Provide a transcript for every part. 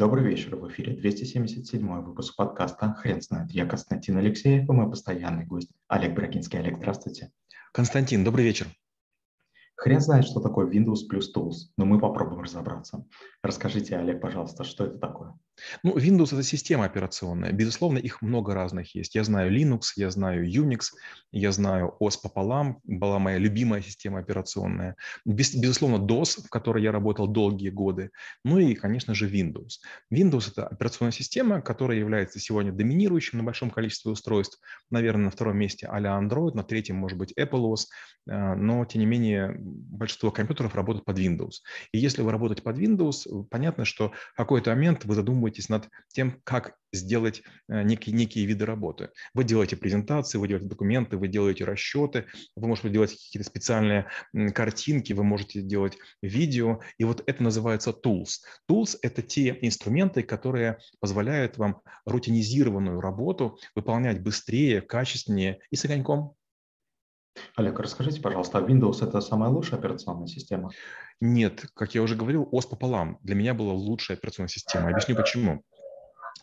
Добрый вечер, в эфире 277 выпуск подкаста «Хрен знает». Я Константин Алексеев и мой постоянный гость Олег Брагинский. Олег, здравствуйте. Константин, добрый вечер. Хрен знает, что такое Windows Plus Tools, но мы попробуем разобраться. Расскажите, Олег, пожалуйста, что это такое? Ну, Windows – это система операционная. Безусловно, их много разных есть. Я знаю Linux, я знаю Unix, я знаю OS пополам, была моя любимая система операционная. Безусловно, DOS, в которой я работал долгие годы. Ну и, конечно же, Windows. Windows – это операционная система, которая является сегодня доминирующим на большом количестве устройств. Наверное, на втором месте а-ля Android, на третьем, может быть, Apple OS. Но, тем не менее, большинство компьютеров работают под Windows. И если вы работаете под Windows, понятно, что в какой-то момент вы задумываетесь над тем, как сделать некие виды работы. Вы делаете презентации, вы делаете документы, вы делаете расчеты, вы можете делать какие-то специальные картинки, вы можете делать видео. И вот это называется tools. Tools – это те инструменты, которые позволяют вам рутинизированную работу выполнять быстрее, качественнее и с огоньком. Олег, расскажите, пожалуйста, Windows – это самая лучшая операционная система? Нет, как я уже говорил, ОС пополам для меня была лучшая операционная система. Объясню, почему.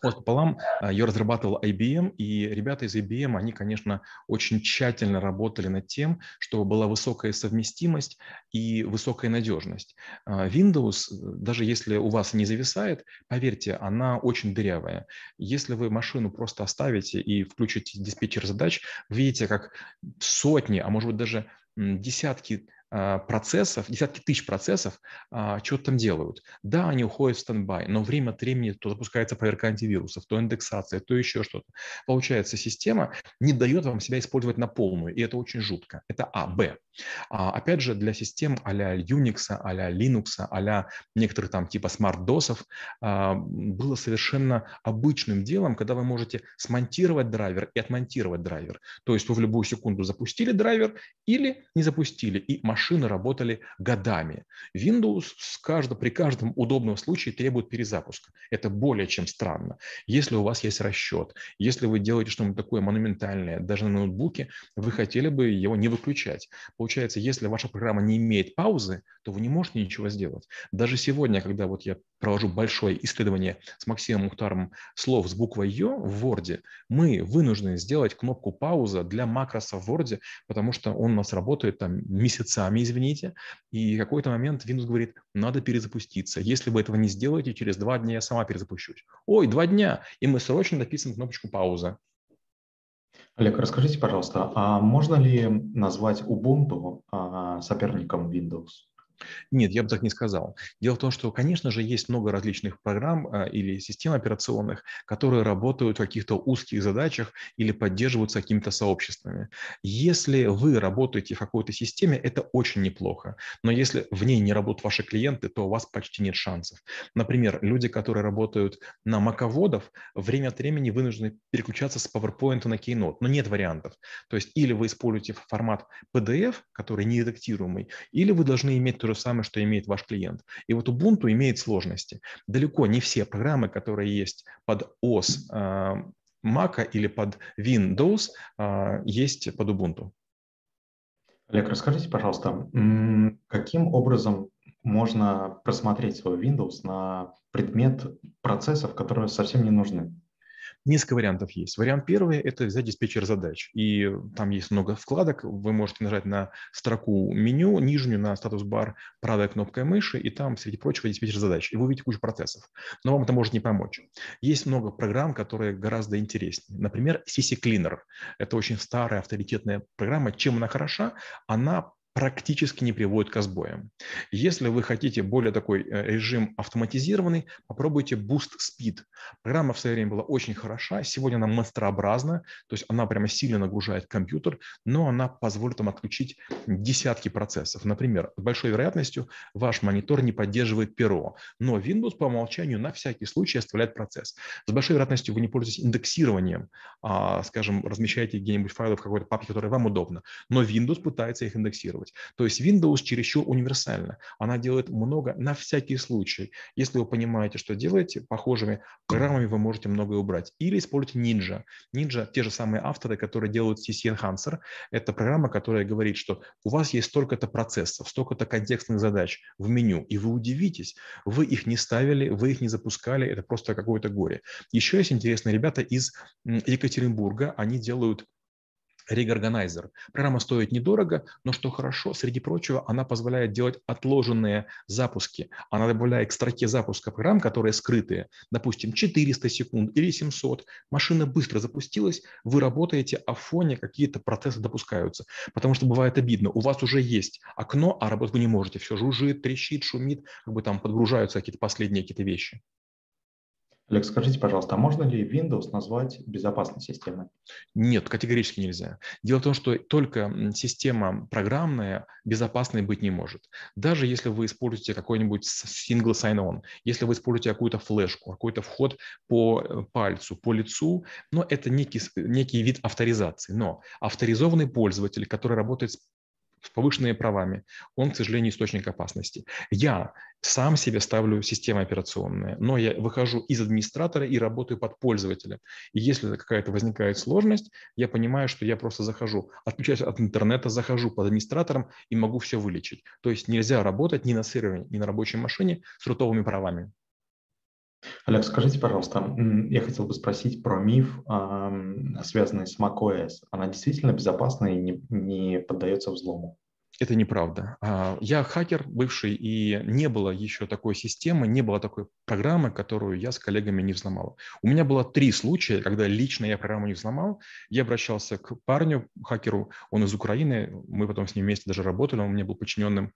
ОС пополам ее разрабатывал IBM, и ребята из IBM, они, конечно, очень тщательно работали над тем, чтобы была высокая совместимость и высокая надежность. Windows, даже если у вас не зависает, поверьте, она очень дырявая. Если вы машину просто оставите и включите диспетчер задач, видите, как сотни, а может быть даже десятки процессов, десятки тысяч процессов что-то там делают. Да, они уходят в стендбай, но время от времени то запускается проверка антивирусов, то индексация, то еще что-то. Получается, система не дает вам себя использовать на полную, и это очень жутко. Это А. Б. Опять же, для систем а-ля Unix, а-ля Linux, а-ля некоторых там типа SmartDOS было совершенно обычным делом, когда вы можете смонтировать драйвер и отмонтировать драйвер. То есть вы в любую секунду запустили драйвер или не запустили, и машины работали годами. Windows при каждом удобном случае требует перезапуска. Это более чем странно. Если у вас есть расчет, если вы делаете что-нибудь такое монументальное, даже на ноутбуке, вы хотели бы его не выключать. Получается, если ваша программа не имеет паузы, то вы не можете ничего сделать. Даже сегодня, когда вот я провожу большое исследование с Максимом Ухтаром слов с буквой «ё» в Word, мы вынуждены сделать кнопку «пауза» для макроса в Word, потому что он у нас работает там месяцами, извините, и в какой-то момент Windows говорит, надо перезапуститься. Если вы этого не сделаете, через 2 дня я сама перезапущусь. Ой, 2 дня, и мы срочно дописываем кнопочку «пауза». Олег, расскажите, пожалуйста, а можно ли назвать Ubuntu соперником Windows? Нет, я бы так не сказал. Дело в том, что, конечно же, есть много различных программ или систем операционных, которые работают в каких-то узких задачах или поддерживаются какими-то сообществами. Если вы работаете в какой-то системе, это очень неплохо. Но если в ней не работают ваши клиенты, то у вас почти нет шансов. Например, люди, которые работают на маководов, время от времени вынуждены переключаться с PowerPoint на Keynote. Но нет вариантов. То есть или вы используете формат PDF, который не редактируемый, или вы должны иметь то же самое, что имеет ваш клиент. И вот Ubuntu имеет сложности. Далеко не все программы, которые есть под OS Mac или под Windows, есть под Ubuntu. Олег, расскажите, пожалуйста, каким образом можно просмотреть свой Windows на предмет процессов, которые совсем не нужны? Несколько вариантов есть. Вариант первый – это взять диспетчер задач. И там есть много вкладок. Вы можете нажать на строку меню, нижнюю на статус-бар, правой кнопкой мыши, и там, среди прочего, диспетчер задач. И вы увидите кучу процессов. Но вам это может не помочь. Есть много программ, которые гораздо интереснее. Например, CC Cleaner. Это очень старая авторитетная программа. Чем она хороша? Она практически не приводит к сбоям. Если вы хотите более такой режим автоматизированный, попробуйте Boost Speed. Программа в свое время была очень хороша, сегодня она монстрообразна, то есть она прямо сильно нагружает компьютер, но она позволит вам отключить десятки процессов. Например, с большой вероятностью ваш монитор не поддерживает перо, но Windows по умолчанию на всякий случай оставляет процесс. С большой вероятностью вы не пользуетесь индексированием, скажем, размещаете где-нибудь файлы в какой-то папке, которая вам удобна, но Windows пытается их индексировать. использовать. То есть Windows чересчур универсальна. Она делает много на всякий случай. Если вы понимаете, что делаете, похожими программами вы можете многое убрать. Или используйте Ninja. Ninja – те же самые авторы, которые делают CCEnhancer. Это программа, которая говорит, что у вас есть столько-то процессов, столько-то контекстных задач в меню, и вы удивитесь, вы их не ставили, вы их не запускали, это просто какое-то горе. Еще есть интересные ребята из Екатеринбурга, они делают Регорганайзер. Программа стоит недорого, но что хорошо, среди прочего, она позволяет делать отложенные запуски. Она добавляет к строке запуска программ, которые скрытые, допустим, 400 секунд или 700. Машина быстро запустилась, вы работаете, а в фоне какие-то процессы допускаются. Потому что бывает обидно, у вас уже есть окно, а работать вы не можете. Все жужжит, трещит, шумит, как бы там подгружаются какие-то последние какие-то вещи. Олег, скажите, пожалуйста, а можно ли Windows назвать безопасной системой? Нет, категорически нельзя. Дело в том, что только система программная безопасной быть не может. Даже если вы используете какой-нибудь single sign-on, если вы используете какую-то флешку, какой-то вход по пальцу, по лицу, но это некий вид авторизации. Но авторизованный пользователь, который работает с повышенными правами, он, к сожалению, источник опасности. Я сам себе ставлю системы операционные, но я выхожу из администратора и работаю под пользователем. И если какая-то возникает сложность, я понимаю, что я просто захожу, отключаюсь от интернета, захожу под администратором и могу все вылечить. То есть нельзя работать ни на сервере, ни на рабочей машине с рутовыми правами. Олег, скажите, пожалуйста, я хотел бы спросить про миф, связанный с macOS. Она действительно безопасна и не поддается взлому? Это неправда. Я хакер бывший, и не было еще такой системы, не было такой программы, которую я с коллегами не взломал. У меня было 3 случая, когда лично я программу не взломал. Я обращался к парню, хакеру, он из Украины, мы потом с ним вместе даже работали, он у меня был подчиненным.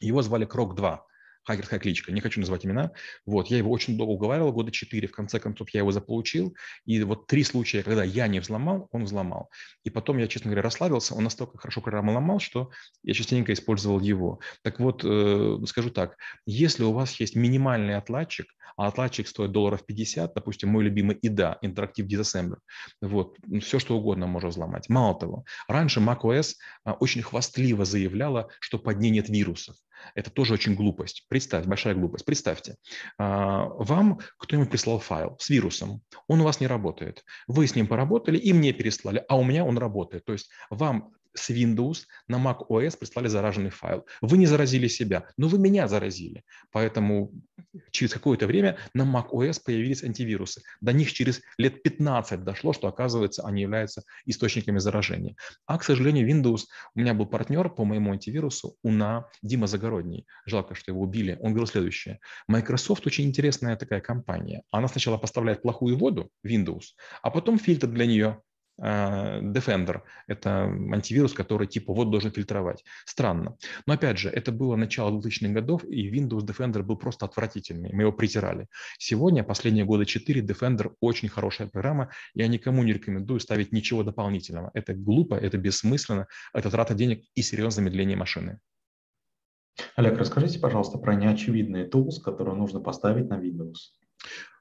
Его звали Крок-2. Хакерская кличка, не хочу называть имена. Вот, я его очень долго уговаривал, года 4, в конце концов я его заполучил. И вот 3 случая, когда я не взломал, он взломал. И потом я, честно говоря, расслабился, он настолько хорошо программу ломал, что я частенько использовал его. Так вот, скажу так, если у вас есть минимальный отладчик, а отладчик стоит $50, допустим, мой любимый IDA, Interactive Disassembler, вот, все что угодно можно взломать. Мало того, раньше macOS очень хвастливо заявляла, что под ней нет вирусов. Это тоже очень глупость. Представь, большая глупость. Представьте, вам кто-нибудь прислал файл с вирусом, он у вас не работает. Вы с ним поработали и мне переслали, а у меня он работает. То есть вам с Windows на macOS прислали зараженный файл. Вы не заразили себя, но вы меня заразили. Поэтому через какое-то время на macOS появились антивирусы. До них через лет 15 дошло, что, оказывается, они являются источниками заражения. А, к сожалению, Windows, у меня был партнер по моему антивирусу, Уна, Дима Загородний. Жалко, что его убили. Он говорил следующее. Microsoft очень интересная такая компания. Она сначала поставляет плохую воду, Windows, а потом фильтр для нее. Defender – это антивирус, который типа вот должен фильтровать. Странно. Но опять же, это было начало 2000-х годов, и Windows Defender был просто отвратительный. Мы его притирали. Сегодня, последние года 4, Defender – очень хорошая программа. Я никому не рекомендую ставить ничего дополнительного. Это глупо, это бессмысленно, это трата денег и серьезное замедление машины. Олег, расскажите, пожалуйста, про неочевидные tools, которые нужно поставить на Windows.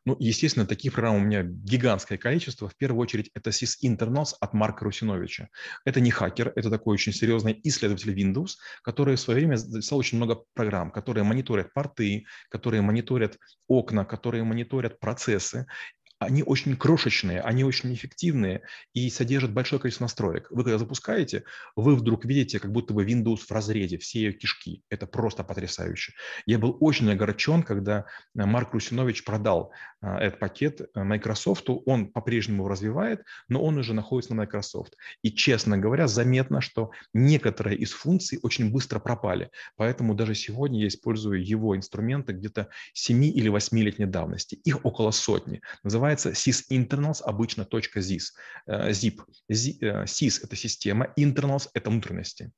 Ну, естественно, таких программ у меня гигантское количество. В первую очередь, это SysInternals от Марка Русиновича. Это не хакер, это такой очень серьезный исследователь Windows, который в свое время записал очень много программ, которые мониторят порты, которые мониторят окна, которые мониторят процессы. Они очень крошечные, они очень эффективные и содержат большое количество настроек. Вы когда запускаете, вы вдруг видите, как будто бы Windows в разрезе, все ее кишки. Это просто потрясающе. Я был очень огорчен, когда Марк Русинович продал этот пакет Microsoft. Он по-прежнему развивает, но он уже находится на Microsoft. И, честно говоря, заметно, что некоторые из функций очень быстро пропали. Поэтому даже сегодня я использую его инструменты где-то 7 или 8-летней давности. Их около сотни. Называется SysInternals, обычно .zip. Sys – это система, internals – это внутренности.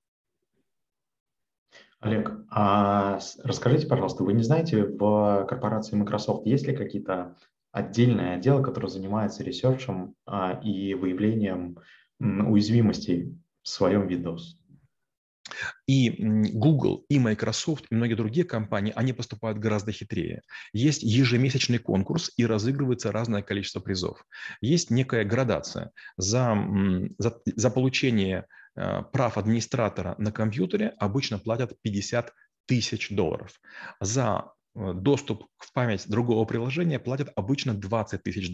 Олег, а расскажите, пожалуйста, вы не знаете, в корпорации Microsoft есть ли какие-то отдельные отделы, которые занимаются ресерчем и выявлением уязвимостей в своем Windows? И Google, и Microsoft, и многие другие компании, они поступают гораздо хитрее. Есть ежемесячный конкурс и разыгрывается разное количество призов. Есть некая градация за получение прав администратора на компьютере обычно платят $50 тысяч. За доступ в память другого приложения платят обычно $20 тысяч.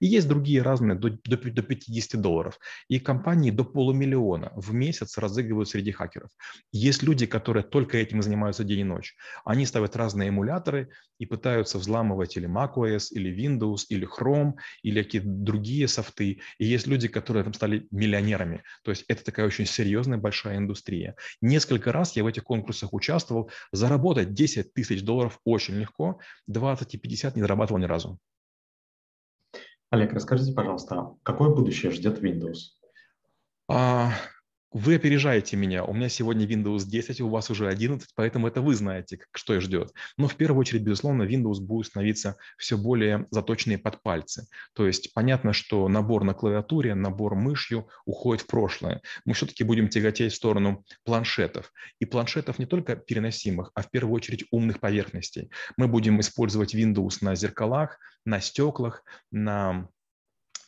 И есть другие разные до $50. И компании до $500,000 в месяц разыгрывают среди хакеров. Есть люди, которые только этим и занимаются день и ночь. Они ставят разные эмуляторы и пытаются взламывать или macOS, или Windows, или Chrome, или какие-то другие софты. И есть люди, которые там стали миллионерами. То есть это такая очень серьезная большая индустрия. Несколько раз я в этих конкурсах участвовал. Заработать $10 тысяч очень легко, 20 и 50 не зарабатывал ни разу. Олег, расскажите, пожалуйста, какое будущее ждет Windows? Вы опережаете меня. У меня сегодня Windows 10, у вас уже 11, поэтому это вы знаете, что и ждет. Но в первую очередь, безусловно, Windows будет становиться все более заточенные под пальцы. То есть понятно, что набор на клавиатуре, набор мышью уходит в прошлое. Мы все-таки будем тяготеть в сторону планшетов. И планшетов не только переносимых, а в первую очередь умных поверхностей. Мы будем использовать Windows на зеркалах, на стеклах, на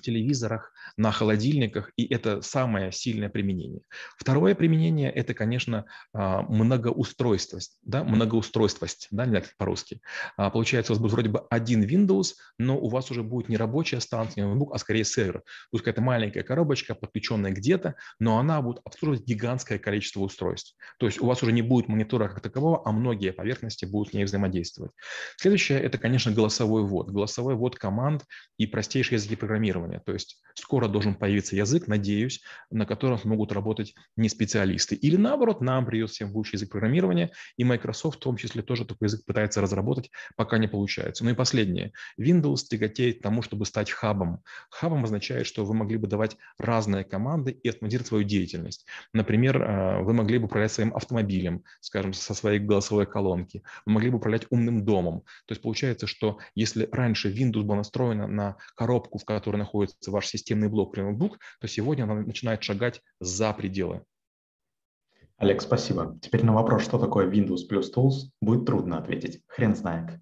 телевизорах, на холодильниках, и это самое сильное применение. Второе применение – это, конечно, многоустройствость, да? Нет, по-русски. Получается, у вас будет вроде бы один Windows, но у вас уже будет не рабочая станция, не ноутбук, а скорее сервер. Пусть какая-то маленькая коробочка, подключенная где-то, но она будет обслуживать гигантское количество устройств. То есть у вас уже не будет монитора как такового, а многие поверхности будут с ней взаимодействовать. Следующее – это, конечно, голосовой ввод. Голосовой ввод команд и простейшие языки программирования. То есть скоро должен появиться язык, надеюсь, на котором смогут работать не специалисты. Или наоборот, нам придется всем выучить язык программирования, и Microsoft в том числе тоже такой язык пытается разработать, пока не получается. Ну и последнее. Windows тяготеет к тому, чтобы стать хабом. Хабом означает, что вы могли бы давать разные команды и автоматизировать свою деятельность. Например, вы могли бы управлять своим автомобилем, скажем, со своей голосовой колонки. Вы могли бы управлять умным домом. То есть получается, что если раньше Windows была настроена на коробку, в которой находится ваш системный блок, ноутбук, то сегодня она начинает шагать за пределы. Олег, спасибо. Теперь на вопрос, что такое Windows Plus Tools, будет трудно ответить. Хрен знает.